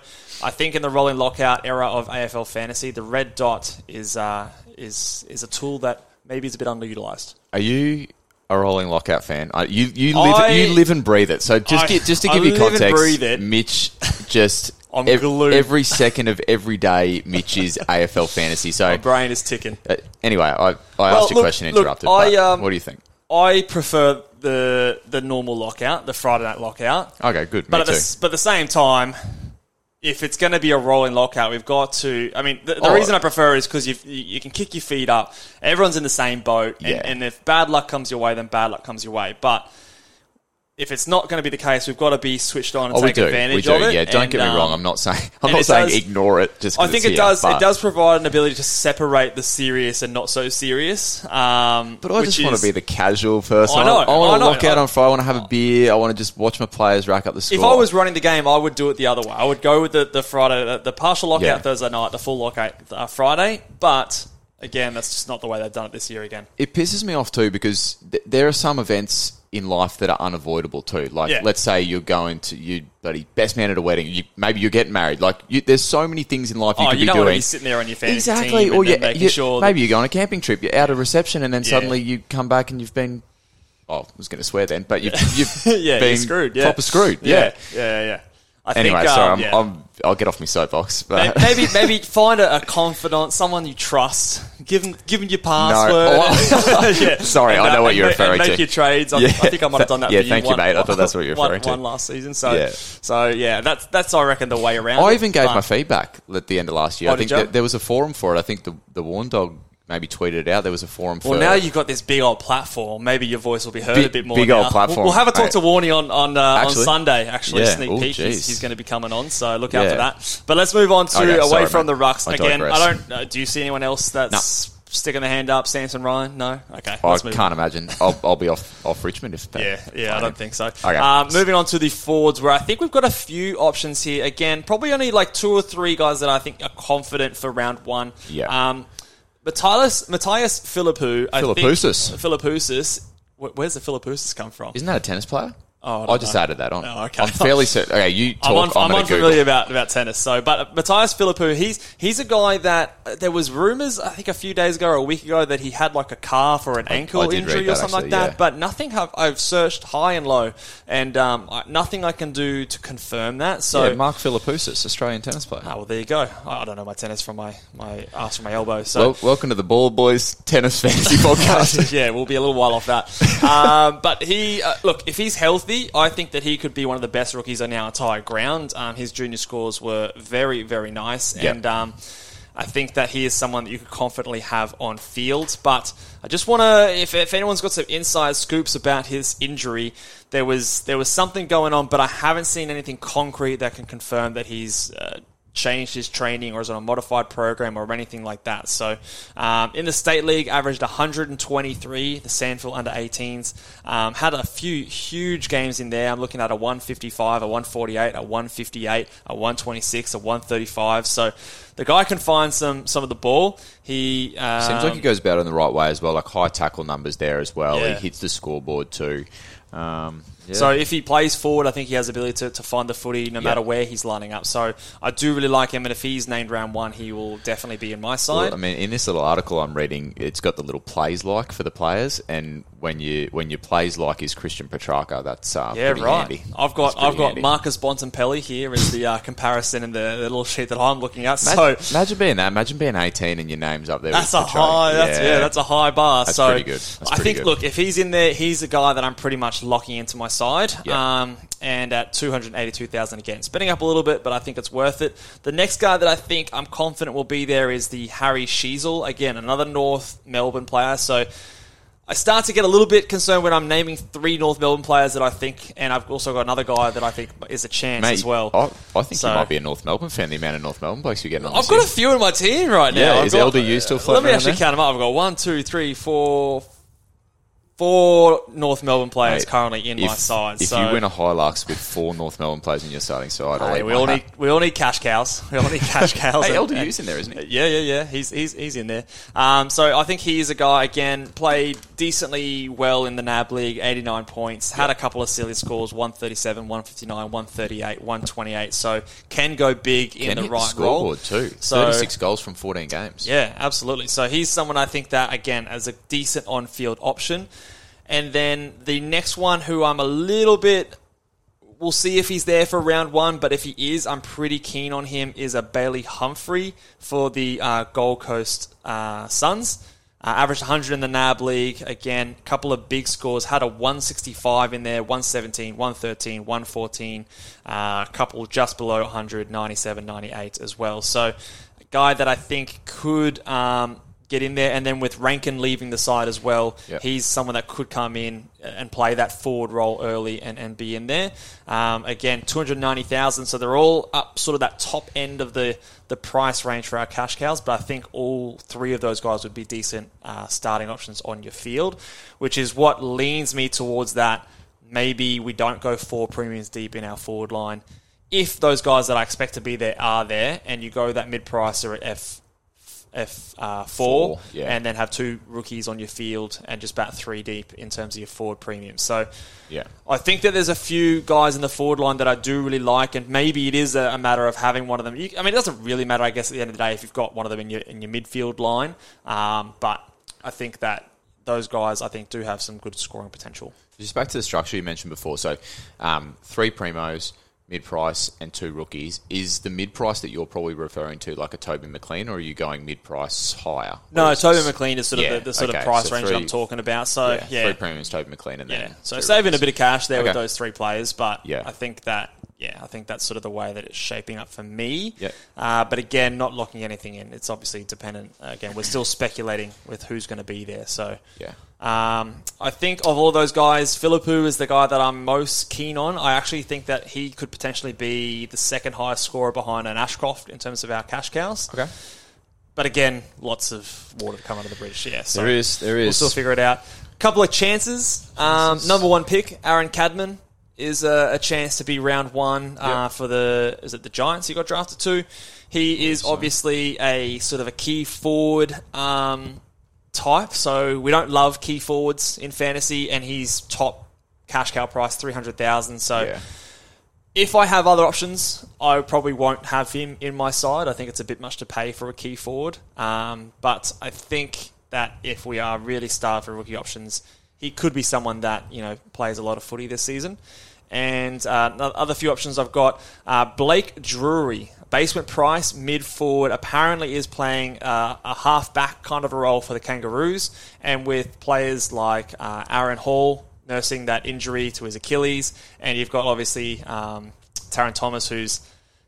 I think in the rolling lockout era of A F L fantasy, the red dot is uh, is is a tool that maybe is a bit underutilized. Are you... a rolling lockout fan? I, you you live I, you live and breathe it. So just I, get, just to give I you context, Mitch just every, every second of every day, Mitch is A F L fantasy. So my brain is ticking. Uh, anyway, I I well, asked your look, question interrupted. Look, I, um, what do you think? I prefer the the normal lockout, the Friday night lockout. Okay, good. But me at the, too. but at the same time, if it's going to be a rolling lockout, we've got to... I mean, the, the oh. reason I prefer is because you you can kick your feet up. Everyone's in the same boat. And, yeah. and if bad luck comes your way, then bad luck comes your way. But if it's not going to be the case, we've got to be switched on and oh, take we do. advantage we do. of it. Yeah, don't and, get me um, wrong. I'm not saying I'm not saying does, ignore it. Just I think it here, does. But. It does provide an ability to separate the serious and not so serious. Um, but I just is, want to be the casual person. I, know, I, I want to lock out on fire. I want to have a beer. I want to just watch my players rack up the score. If I was running the game, I would do it the other way. I would go with the, the Friday, the, the partial lockout yeah. Thursday night, the full lockout uh, Friday. But again, that's just not the way they've done it this year. Again, it pisses me off too because th- there are some events in life that are unavoidable too. Like, yeah. let's say you're going to you, buddy, best man at a wedding. You, maybe you're getting married. Like, you, there's so many things in life you oh, could you be doing. You don't want to be sitting there on your fantasy exactly. team or and you're, making you're, sure. Maybe you go on a camping trip. You're out of reception, and then yeah. suddenly you come back and you've been. Oh, I was going to swear then, but you've, you've yeah, been screwed. Yeah. Proper screwed. Yeah, yeah, yeah. yeah, yeah. I anyway, think, sorry, um, I'm, yeah. I'm, I'll get off my soapbox. But. Maybe maybe find a, a confidant, someone you trust. Give them, give them your password. No. Oh, yeah. Sorry, and, I know uh, what you're referring make to. Make your trades. Yeah. I, I think I might have done that yeah, for you. Yeah, thank one, you, mate. I thought that's what you were referring one, to. One last season. So, yeah, so yeah that's, that's I reckon, the way around I it, even gave my feedback at the end of last year. Oh, I think th- there was a forum for it. I think the, the Warn Dog maybe tweeted it out. There was a forum for... Well, now you've got this big old platform. Maybe your voice will be heard big, a bit more Big now. old platform. We'll, we'll have a talk right. to Warnie on on, uh, on Sunday, actually. Yeah. Sneak Ooh, peek. He's, he's going to be coming on, so look yeah. out for that. But let's move on to okay, away sorry, from man. the rucks. I Again, digress. I don't... Uh, do you see anyone else that's... No. Sticking the hand up, Samson Ryan? No? Okay. I can't imagine. I'll, I'll be off, off Richmond if that... Yeah, yeah, I don't think so. Okay. Um, moving on to the forwards, where I think we've got a few options here. Again, probably only like two or three guys that I think are confident for round one. Yeah. Um, Mattaes Mattaes Phillipou. Philippousis. Philippousis. Where's the Philippousis come from? Isn't that a tennis player? Oh, I, I just know. added that on. Oh, okay. I'm fairly certain. Okay, you talk. I'm, un- I'm, I'm unfamiliar about, about tennis. So, but Mattaes Phillipou, he's he's a guy that uh, there was rumours, I think a few days ago or a week ago, that he had like a calf or an I, ankle I injury that, or something actually, like that. Yeah. But nothing. Have, I've searched high and low, and um, I, nothing I can do to confirm that. So, yeah, Mark Philippousis, Australian tennis player. Ah, well, there you go. I don't know my tennis from my, my ass from my elbow. So, well, welcome to the Ball Boys Tennis Fantasy Podcast. Yeah, we'll be a little while off that. um, but he, uh, look, if he's healthy, I think that he could be one of the best rookies on our entire ground. Um, his junior scores were very, very nice. Yep. And um, I think that he is someone that you could confidently have on field. But I just want to, if, if anyone's got some inside scoops about his injury, there was there was something going on, but I haven't seen anything concrete that can confirm that he's uh, changed his training or is on a modified program or anything like that. So um, in the State League, averaged one twenty-three, the Sandville under eighteens. Um, had a few huge games in there. I'm looking at a one fifty-five, a one forty-eight, a one fifty-eight, a one twenty-six, a one thirty-five. So the guy can find some some of the ball. He um, Seems like he goes about it in the right way as well, like high tackle numbers there as well. Yeah. He hits the scoreboard too. Um, yeah. So if he plays forward, I think he has the ability to, to find the footy no yeah. matter where he's lining up. So I do really like him, and if he's named round one, he will definitely be in my side. Well, I mean, in this little article I'm reading, it's got the little plays like for the players, and when you when your plays like is Christian Petrarca, that's uh, yeah pretty right. handy. I've got I've got handy. Marcus Bontempelli here is the uh, comparison in the, the little sheet that I'm looking at. So imagine, imagine being that, imagine being eighteen and your name's up there. That's with a Petrarca. high. That's, yeah. yeah, that's a high bar. That's so pretty good. That's pretty I think good. Look, if he's in there, he's a guy that I'm pretty much locking into my side, yep. um, and at two hundred eighty-two thousand again, spinning up a little bit, but I think it's worth it. The next guy that I think I'm confident will be there is the Harry Sheasel, again another North Melbourne player. So I start to get a little bit concerned when I'm naming three North Melbourne players that I think, and I've also got another guy that I think is a chance Mate, as well. I, I think so, you might be a North Melbourne fan, the amount of North Melbourne blokes you're getting on I've got year. a few in my team right now. Yeah, I've is got, L D U still floating Let me actually there? count them up. I've got one, two, three, four... Four North Melbourne players Mate, currently in if, my side. If so. you win a Hilux with four North Melbourne players in your starting side, hey, we all hat. need we all need cash cows. We all need cash cows. Hey, and, L D U's and, in there, isn't he? Yeah, yeah, yeah. He's he's he's in there. Um, so I think he is a guy again. Played decently well in the N A B League, eighty-nine points. Had yep. a couple of silly scores: one thirty-seven, one fifty-nine, one thirty-eight, one twenty-eight. So can go big in can the right the role too. So, thirty-six goals from fourteen games. Yeah, absolutely. So he's someone I think that again as a decent on-field option. And then the next one who I'm a little bit... We'll see if he's there for round one, but if he is, I'm pretty keen on him, is a Bailey Humphrey for the uh, Gold Coast uh, Suns. Uh, averaged one hundred in the N A B League. Again, a couple of big scores. Had a one sixty-five in there, one seventeen, one thirteen, one fourteen. Uh, a couple just below one hundred, ninety-seven, ninety-eight as well. So a guy that I think could... Um, get in there. And then with Rankin leaving the side as well, yep. he's someone that could come in and play that forward role early and, and be in there. Um, again, two hundred ninety thousand dollars, so they're all up sort of that top end of the, the price range for our cash cows, but I think all three of those guys would be decent uh, starting options on your field, which is what leans me towards that. Maybe we don't go four premiums deep in our forward line. If those guys that I expect to be there are there, and you go that mid-pricer at F... F uh, four, four yeah. and then have two rookies on your field and just bat three deep in terms of your forward premium. So yeah. I think that there's a few guys in the forward line that I do really like, and maybe it is a, a matter of having one of them. You, I mean, it doesn't really matter, I guess, at the end of the day if you've got one of them in your in your midfield line. Um, but I think that those guys, I think, do have some good scoring potential. Just back to the structure you mentioned before. So um, three primos, mid-price, and two rookies. Is the mid-price that you're probably referring to like a Toby McLean, or are you going mid-price higher? No, Toby McLean is sort of yeah, the, the sort okay. of price so range three, I'm talking about. So yeah, yeah. three premiums, Toby McLean, and yeah. then so saving rookies. A bit of cash there okay. with those three players. But yeah. I think that yeah, I think that's sort of the way that it's shaping up for me. Yep. Uh, but again, not locking anything in. It's obviously dependent. Again, we're still speculating with who's going to be there. So yeah. Um, I think of all those guys, Phillipou is the guy that I'm most keen on. I actually think that he could potentially be the second highest scorer behind an Ashcroft in terms of our cash cows. Okay. But again, lots of water to come under the bridge. Yeah, so there is. There is. We'll still figure it out. Couple of chances. Um, number one pick, Aaron Cadman, is a, a chance to be round one uh, yep. for the, is it the Giants he got drafted to? He is so. obviously a sort of a key forward um type, so we don't love key forwards in fantasy, and he's top cash cow price, three hundred thousand dollars. So yeah. if I have other options, I probably won't have him in my side. I think it's a bit much to pay for a key forward. Um, but I think that if we are really starved for rookie options, he could be someone that, you know, plays a lot of footy this season. And uh, other few options I've got, uh, Blake Drury, basement price, mid-forward, apparently is playing uh, a half-back kind of a role for the Kangaroos. And with players like uh, Aaron Hall nursing that injury to his Achilles, and you've got obviously um, Taron Thomas, who's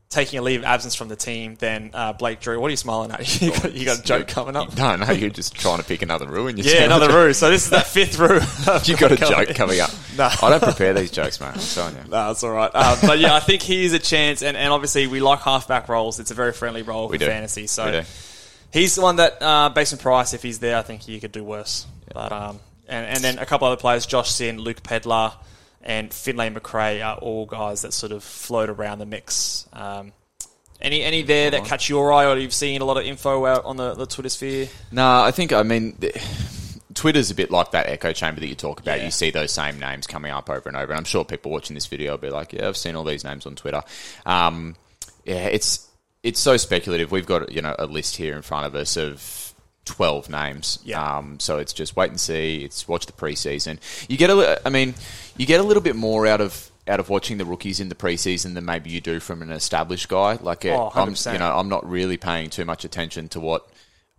taking a leave of absence from the team, then uh, Blake Drew. What are you smiling at? You got, you got a joke coming up? No, no, you're just trying to pick another rule. Yeah, another rule. So this is that fifth rule. you got a joke coming up. No. I don't prepare these jokes, mate. I'm telling you. No, that's all right. Um, but yeah, I think he's a chance, and, and obviously we like halfback roles. It's a very friendly role we for do. fantasy. So we do. He's the one that, uh, based on price, if he's there, I think you could do worse. Yeah. But um, and, and then a couple other players, Josh Sin, Luke Pedlar, and Finlay McRae are all guys that sort of float around the mix. Um, any any there that catch your eye, or you've seen a lot of info out on the, the Twitter sphere? No, I think, I mean, the, Twitter's a bit like that echo chamber that you talk about. Yeah. You see those same names coming up over and over, and I'm sure people watching this video will be like, yeah, I've seen all these names on Twitter. Um, yeah, it's it's so speculative. We've got, you know, a list here in front of us of twelve names. Yeah. Um, so it's just wait and see. It's watch the preseason. You get a, I mean, you get a little bit more out of out of watching the rookies in the preseason than maybe you do from an established guy. Like, it, oh, I'm, you know, I'm not really paying too much attention to what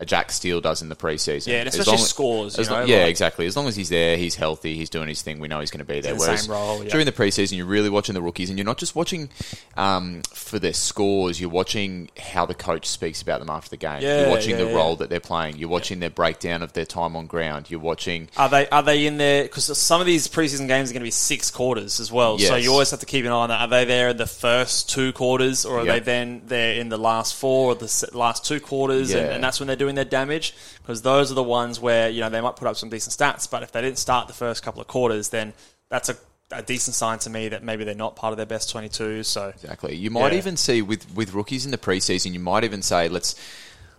a Jack Steele does in the preseason. Yeah, and especially as as, scores. You know, long, yeah, like, exactly. As long as he's there, he's healthy, he's doing his thing, we know he's going to be there. The Whereas same role, yeah. during the preseason, you're really watching the rookies, and you're not just watching um, for their scores, you're watching how the coach speaks about them after the game. Yeah, you're watching yeah, the yeah. role that they're playing. You're watching yeah. their breakdown of their time on ground. You're watching... Are they are they in there? Because some of these preseason games are going to be six quarters as well, yes. so you always have to keep an eye on that. Are they there in the first two quarters, or are yep. they then there in the last four or the last two quarters, yeah. and, and that's when they're doing their damage, because those are the ones where, you know, they might put up some decent stats, but if they didn't start the first couple of quarters, then that's a, a decent sign to me that maybe they're not part of their best twenty-two. So exactly, you might yeah. even see with with rookies in the preseason, you might even say let's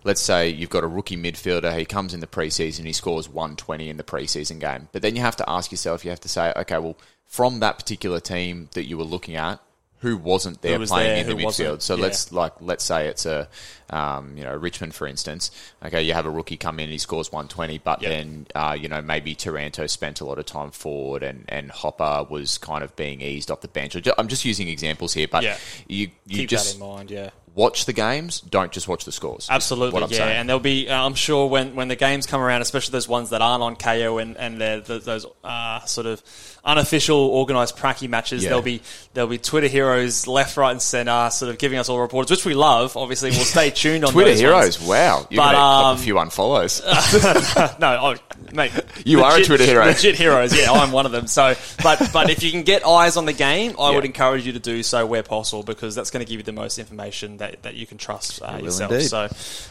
let's say you've got a rookie midfielder, he comes in the preseason, he scores one twenty in the preseason game, but then you have to ask yourself, you have to say, okay, well, from that particular team that you were looking at, who wasn't there who was playing there, in the midfield? Wasn't. So yeah. let's like let's say it's a um, you know Richmond, for instance. Okay, you have a rookie come in and he scores one twenty, but yep. then uh, you know maybe Taranto spent a lot of time forward, and, and Hopper was kind of being eased off the bench. I'm just using examples here, but yeah. you you keep just that in mind. Yeah, watch the games, don't just watch the scores. Absolutely, yeah. Saying. And there'll be, uh, I'm sure, when, when the games come around, especially those ones that aren't on K O and, and they're, the, those uh, sort of unofficial, organised pracky matches, yeah. there'll be there'll be Twitter heroes left, right and centre sort of giving us all reports, which we love, obviously. We'll stay tuned on Twitter those heroes, ones. Wow. You're going to pop a few unfollows. uh, no, oh, mate. You legit, are a Twitter hero. Legit heroes, yeah, I'm one of them. So, But, but if you can get eyes on the game, I yeah. would encourage you to do so where possible, because that's going to give you the most information That, that you can trust uh, you yourself. Indeed. So,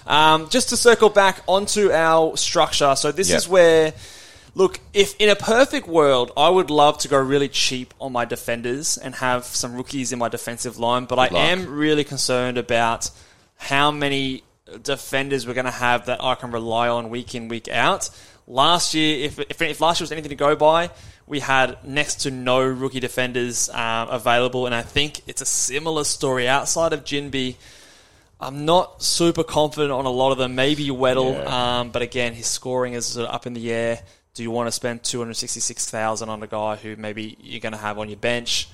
um, just to circle back onto our structure. So this yep. is where, look, if in a perfect world, I would love to go really cheap on my defenders and have some rookies in my defensive line, but Good I luck. am really concerned about how many defenders we're going to have that I can rely on week in, week out. Last year, if if, if last year was anything to go by, we had next to no rookie defenders um, available, and I think it's a similar story outside of Ginby. I'm not super confident on a lot of them. Maybe Weddle, yeah. um, but again, his scoring is sort of up in the air. Do you want to spend two hundred sixty-six thousand dollars on a guy who maybe you're going to have on your bench?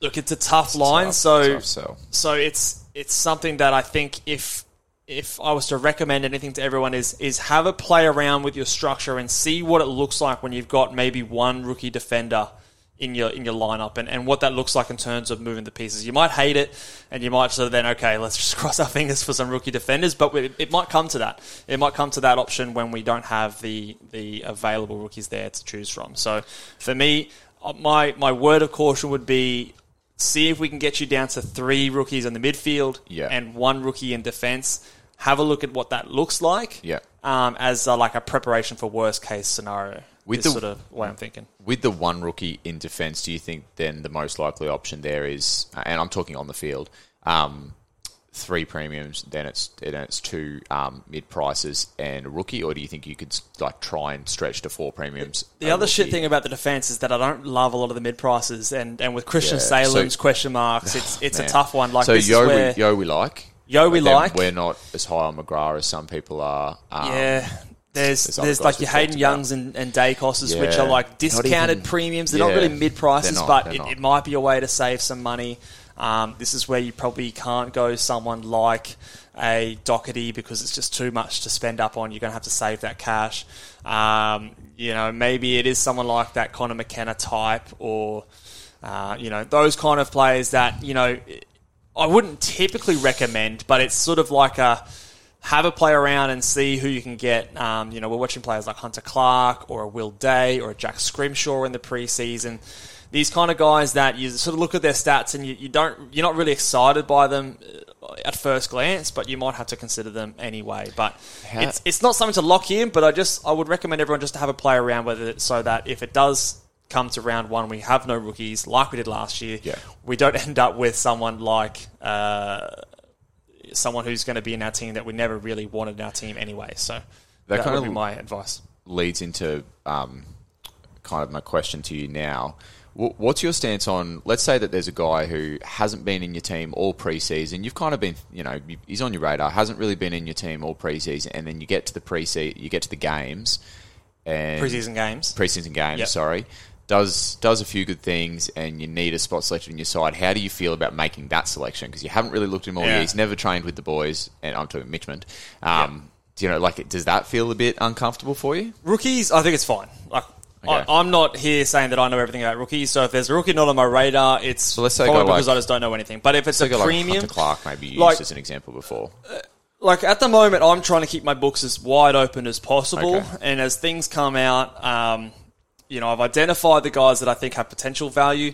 Look, it's a tough it's line, tough, so tough sell. so it's it's something that I think if if I was to recommend anything to everyone is is have a play around with your structure and see what it looks like when you've got maybe one rookie defender in your in your lineup and, and what that looks like in terms of moving the pieces. You might hate it and you might sort of then, okay, let's just cross our fingers for some rookie defenders, but we, it might come to that. It might come to that option when we don't have the the available rookies there to choose from. So for me, my my word of caution would be, see if we can get you down to three rookies in the midfield yeah. and one rookie in defence. Have a look at what that looks like yeah. um, as uh, like a preparation for worst-case scenario, with the, sort of way I'm thinking. With the one rookie in defence, do you think then the most likely option there is, and I'm talking on the field, um, three premiums, then it's then it's two um, mid-prices and a rookie, or do you think you could like try and stretch to four premiums? The other rookie? shit thing about the defence is that I don't love a lot of the mid-prices, and, and with Christian yeah. Salem's so, question marks, it's it's man. a tough one. Like So this Yo, is where, we, Yo we like... Yo, we like. We're not as high on McGrath as some people are. Um, yeah, there's there's, there's like your Hayden Youngs and, and Dacos's, yeah. which are like discounted even, premiums. They're yeah, not really mid prices, but it, it might be a way to save some money. Um, this is where you probably can't go someone like a Doherty because it's just too much to spend up on. You're going to have to save that cash. Um, you know, maybe it is someone like that Connor McKenna type, or uh, you know, those kind of players that you know. I wouldn't typically recommend, but it's sort of like a have a play around and see who you can get. Um, you know, we're watching players like Hunter Clark or a Will Day or a Jack Scrimshaw in the preseason. These kind of guys that you sort of look at their stats and you, you don't, you're not really excited by them at first glance, but you might have to consider them anyway. But How? it's it's not something to lock in. But I just I would recommend everyone just to have a play around with it so that if it does come to round one, we have no rookies like we did last year. Yeah. We don't end up with someone like uh, someone who's going to be in our team that we never really wanted in our team anyway. So that, that kind would of be my advice. Leads into um, kind of my question to you now. What's your stance on, let's say that there's a guy who hasn't been in your team all preseason. You've kind of been, you know, he's on your radar, hasn't really been in your team all preseason, and then you get to the preseason, you get to the games, and preseason games, preseason games, yep. sorry. Does does a few good things and you need a spot selection in your side. How do you feel about making that selection? Because you haven't really looked at him all yeah. year. He's never trained with the boys, and I'm talking Mitchmond. Um, yeah. Do you know, like, does that feel a bit uncomfortable for you? Rookies, I think it's fine. Like, okay. I, I'm not here saying that I know everything about rookies. So if there's a rookie not on my radar, it's so let's say probably because like, I just don't know anything. But if it's a premium, like Hunter Clark maybe used like, as an example before. Uh, Like, at the moment, I'm trying to keep my books as wide open as possible. Okay. And as things come out, um, you know, I've identified the guys that I think have potential value.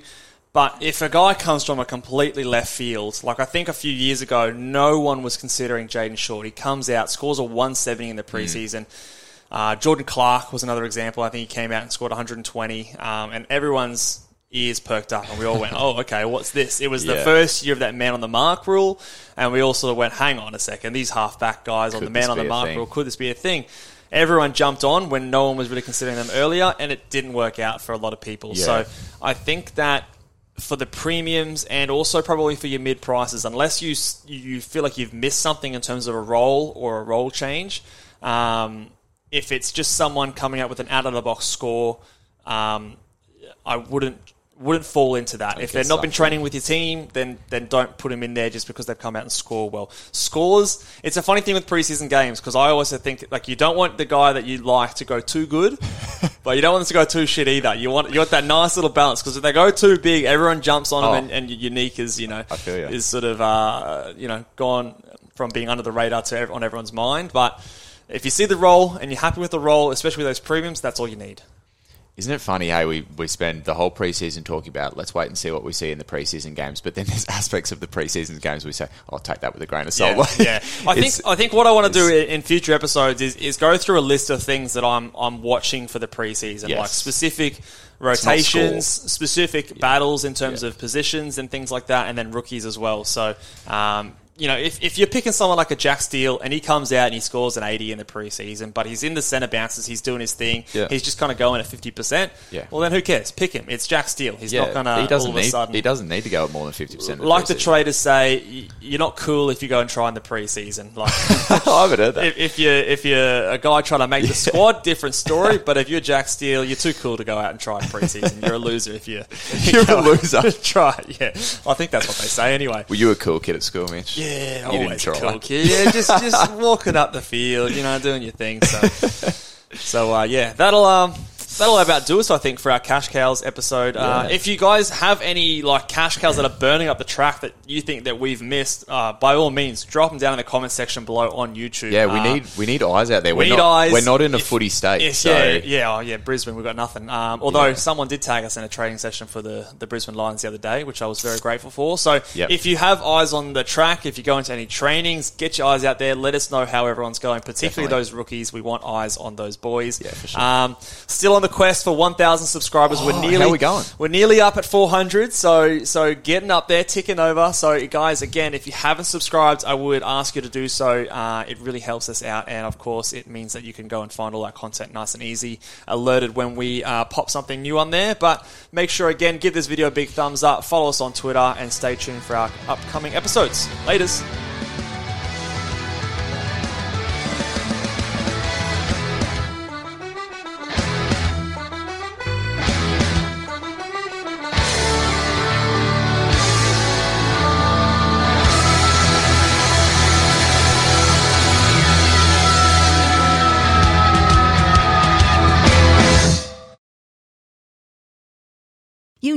But if a guy comes from a completely left field, like I think a few years ago, no one was considering Jaden Short. He comes out, scores a one seventy in the preseason. Mm. Uh, Jordan Clark was another example. I think he came out and scored one hundred twenty. Um, and everyone's ears perked up and we all went, oh, okay, what's this? It was yeah. the first year of that man on the mark rule, and we all sort of went, hang on a second, these half-back guys could on the man on the mark thing? rule, could this be a thing? Everyone jumped on when no one was really considering them earlier, and it didn't work out for a lot of people. Yeah. So I think that for the premiums and also probably for your mid-prices, unless you you feel like you've missed something in terms of a role or a role change, um, if it's just someone coming out with an out-of-the-box score, um, I wouldn't wouldn't fall into that. If they've not been training with your team, then then don't put them in there just because they've come out and score well. Scores, it's a funny thing with preseason games, because I also think, like, you don't want the guy that you like to go too good, but you don't want them to go too shit either. You want you want that nice little balance, because if they go too big, everyone jumps on oh. them, and, and Unique is, you know, I feel you. is sort of, uh, you know, gone from being under the radar to on everyone's mind. But if you see the role and you're happy with the role, especially with those prelims, that's all you need. Isn't it funny, hey, we, we spend the whole preseason talking about let's wait and see what we see in the preseason games, but then there's aspects of the preseason games we say, I'll take that with a grain of salt. Yeah, yeah. I think I think what I want to do in future episodes is, is go through a list of things that I'm I'm watching for the preseason, yes. like specific rotations, specific yeah. battles in terms yeah. of positions and things like that, and then rookies as well. So, um, you know, if, if you're picking someone like a Jack Steele and he comes out and he scores an eighty in the preseason, but he's in the centre bounces, he's doing his thing, yeah. he's just kind of going at fifty percent, yeah. well, then who cares? Pick him. It's Jack Steele. He's yeah, not going to all of a sudden... He doesn't need to go at more than fifty percent. Like the, the traders say, you're not cool if you go and try in the preseason. Like, I haven't heard that. If, if, you're, if you're a guy trying to make yeah. the squad, different story, but if you're Jack Steele, you're too cool to go out and try in preseason. You're a loser if you... If you're you a loser. Try, yeah. I think that's what they say anyway. Were you a cool kid at school, Mitch? Yeah, you always a cool kid. Yeah, just just walking up the field, you know, doing your thing. So, so uh, yeah, that'll um, that'll about do us, I think, for our Cash Cows episode. Uh, yeah. If you guys have any like cash cows that are burning up the track that you think that we've missed, uh, by all means, drop them down in the comment section below on YouTube. Yeah, we uh, need we need eyes out there. We we're need not, eyes. We're not in a if, footy state. If, so. Yeah, yeah, oh, yeah, Brisbane, we've got nothing. Um, although yeah. someone did tag us in a trading session for the, the Brisbane Lions the other day, which I was very grateful for. So yep. if you have eyes on the track, if you go into any trainings, get your eyes out there. Let us know how everyone's going, particularly Definitely. those rookies. We want eyes on those boys. Yeah, for sure. Um, still on the quest for one thousand subscribers. Oh, we're nearly how are we going? We're nearly up at four hundred, so so getting up there, ticking over. So guys, again, if you haven't subscribed, I would ask you to do so. Uh, it really helps us out, and of course, it means that you can go and find all our content nice and easy, alerted when we uh, pop something new on there. But make sure, again, give this video a big thumbs up, follow us on Twitter, and stay tuned for our upcoming episodes. Laters. You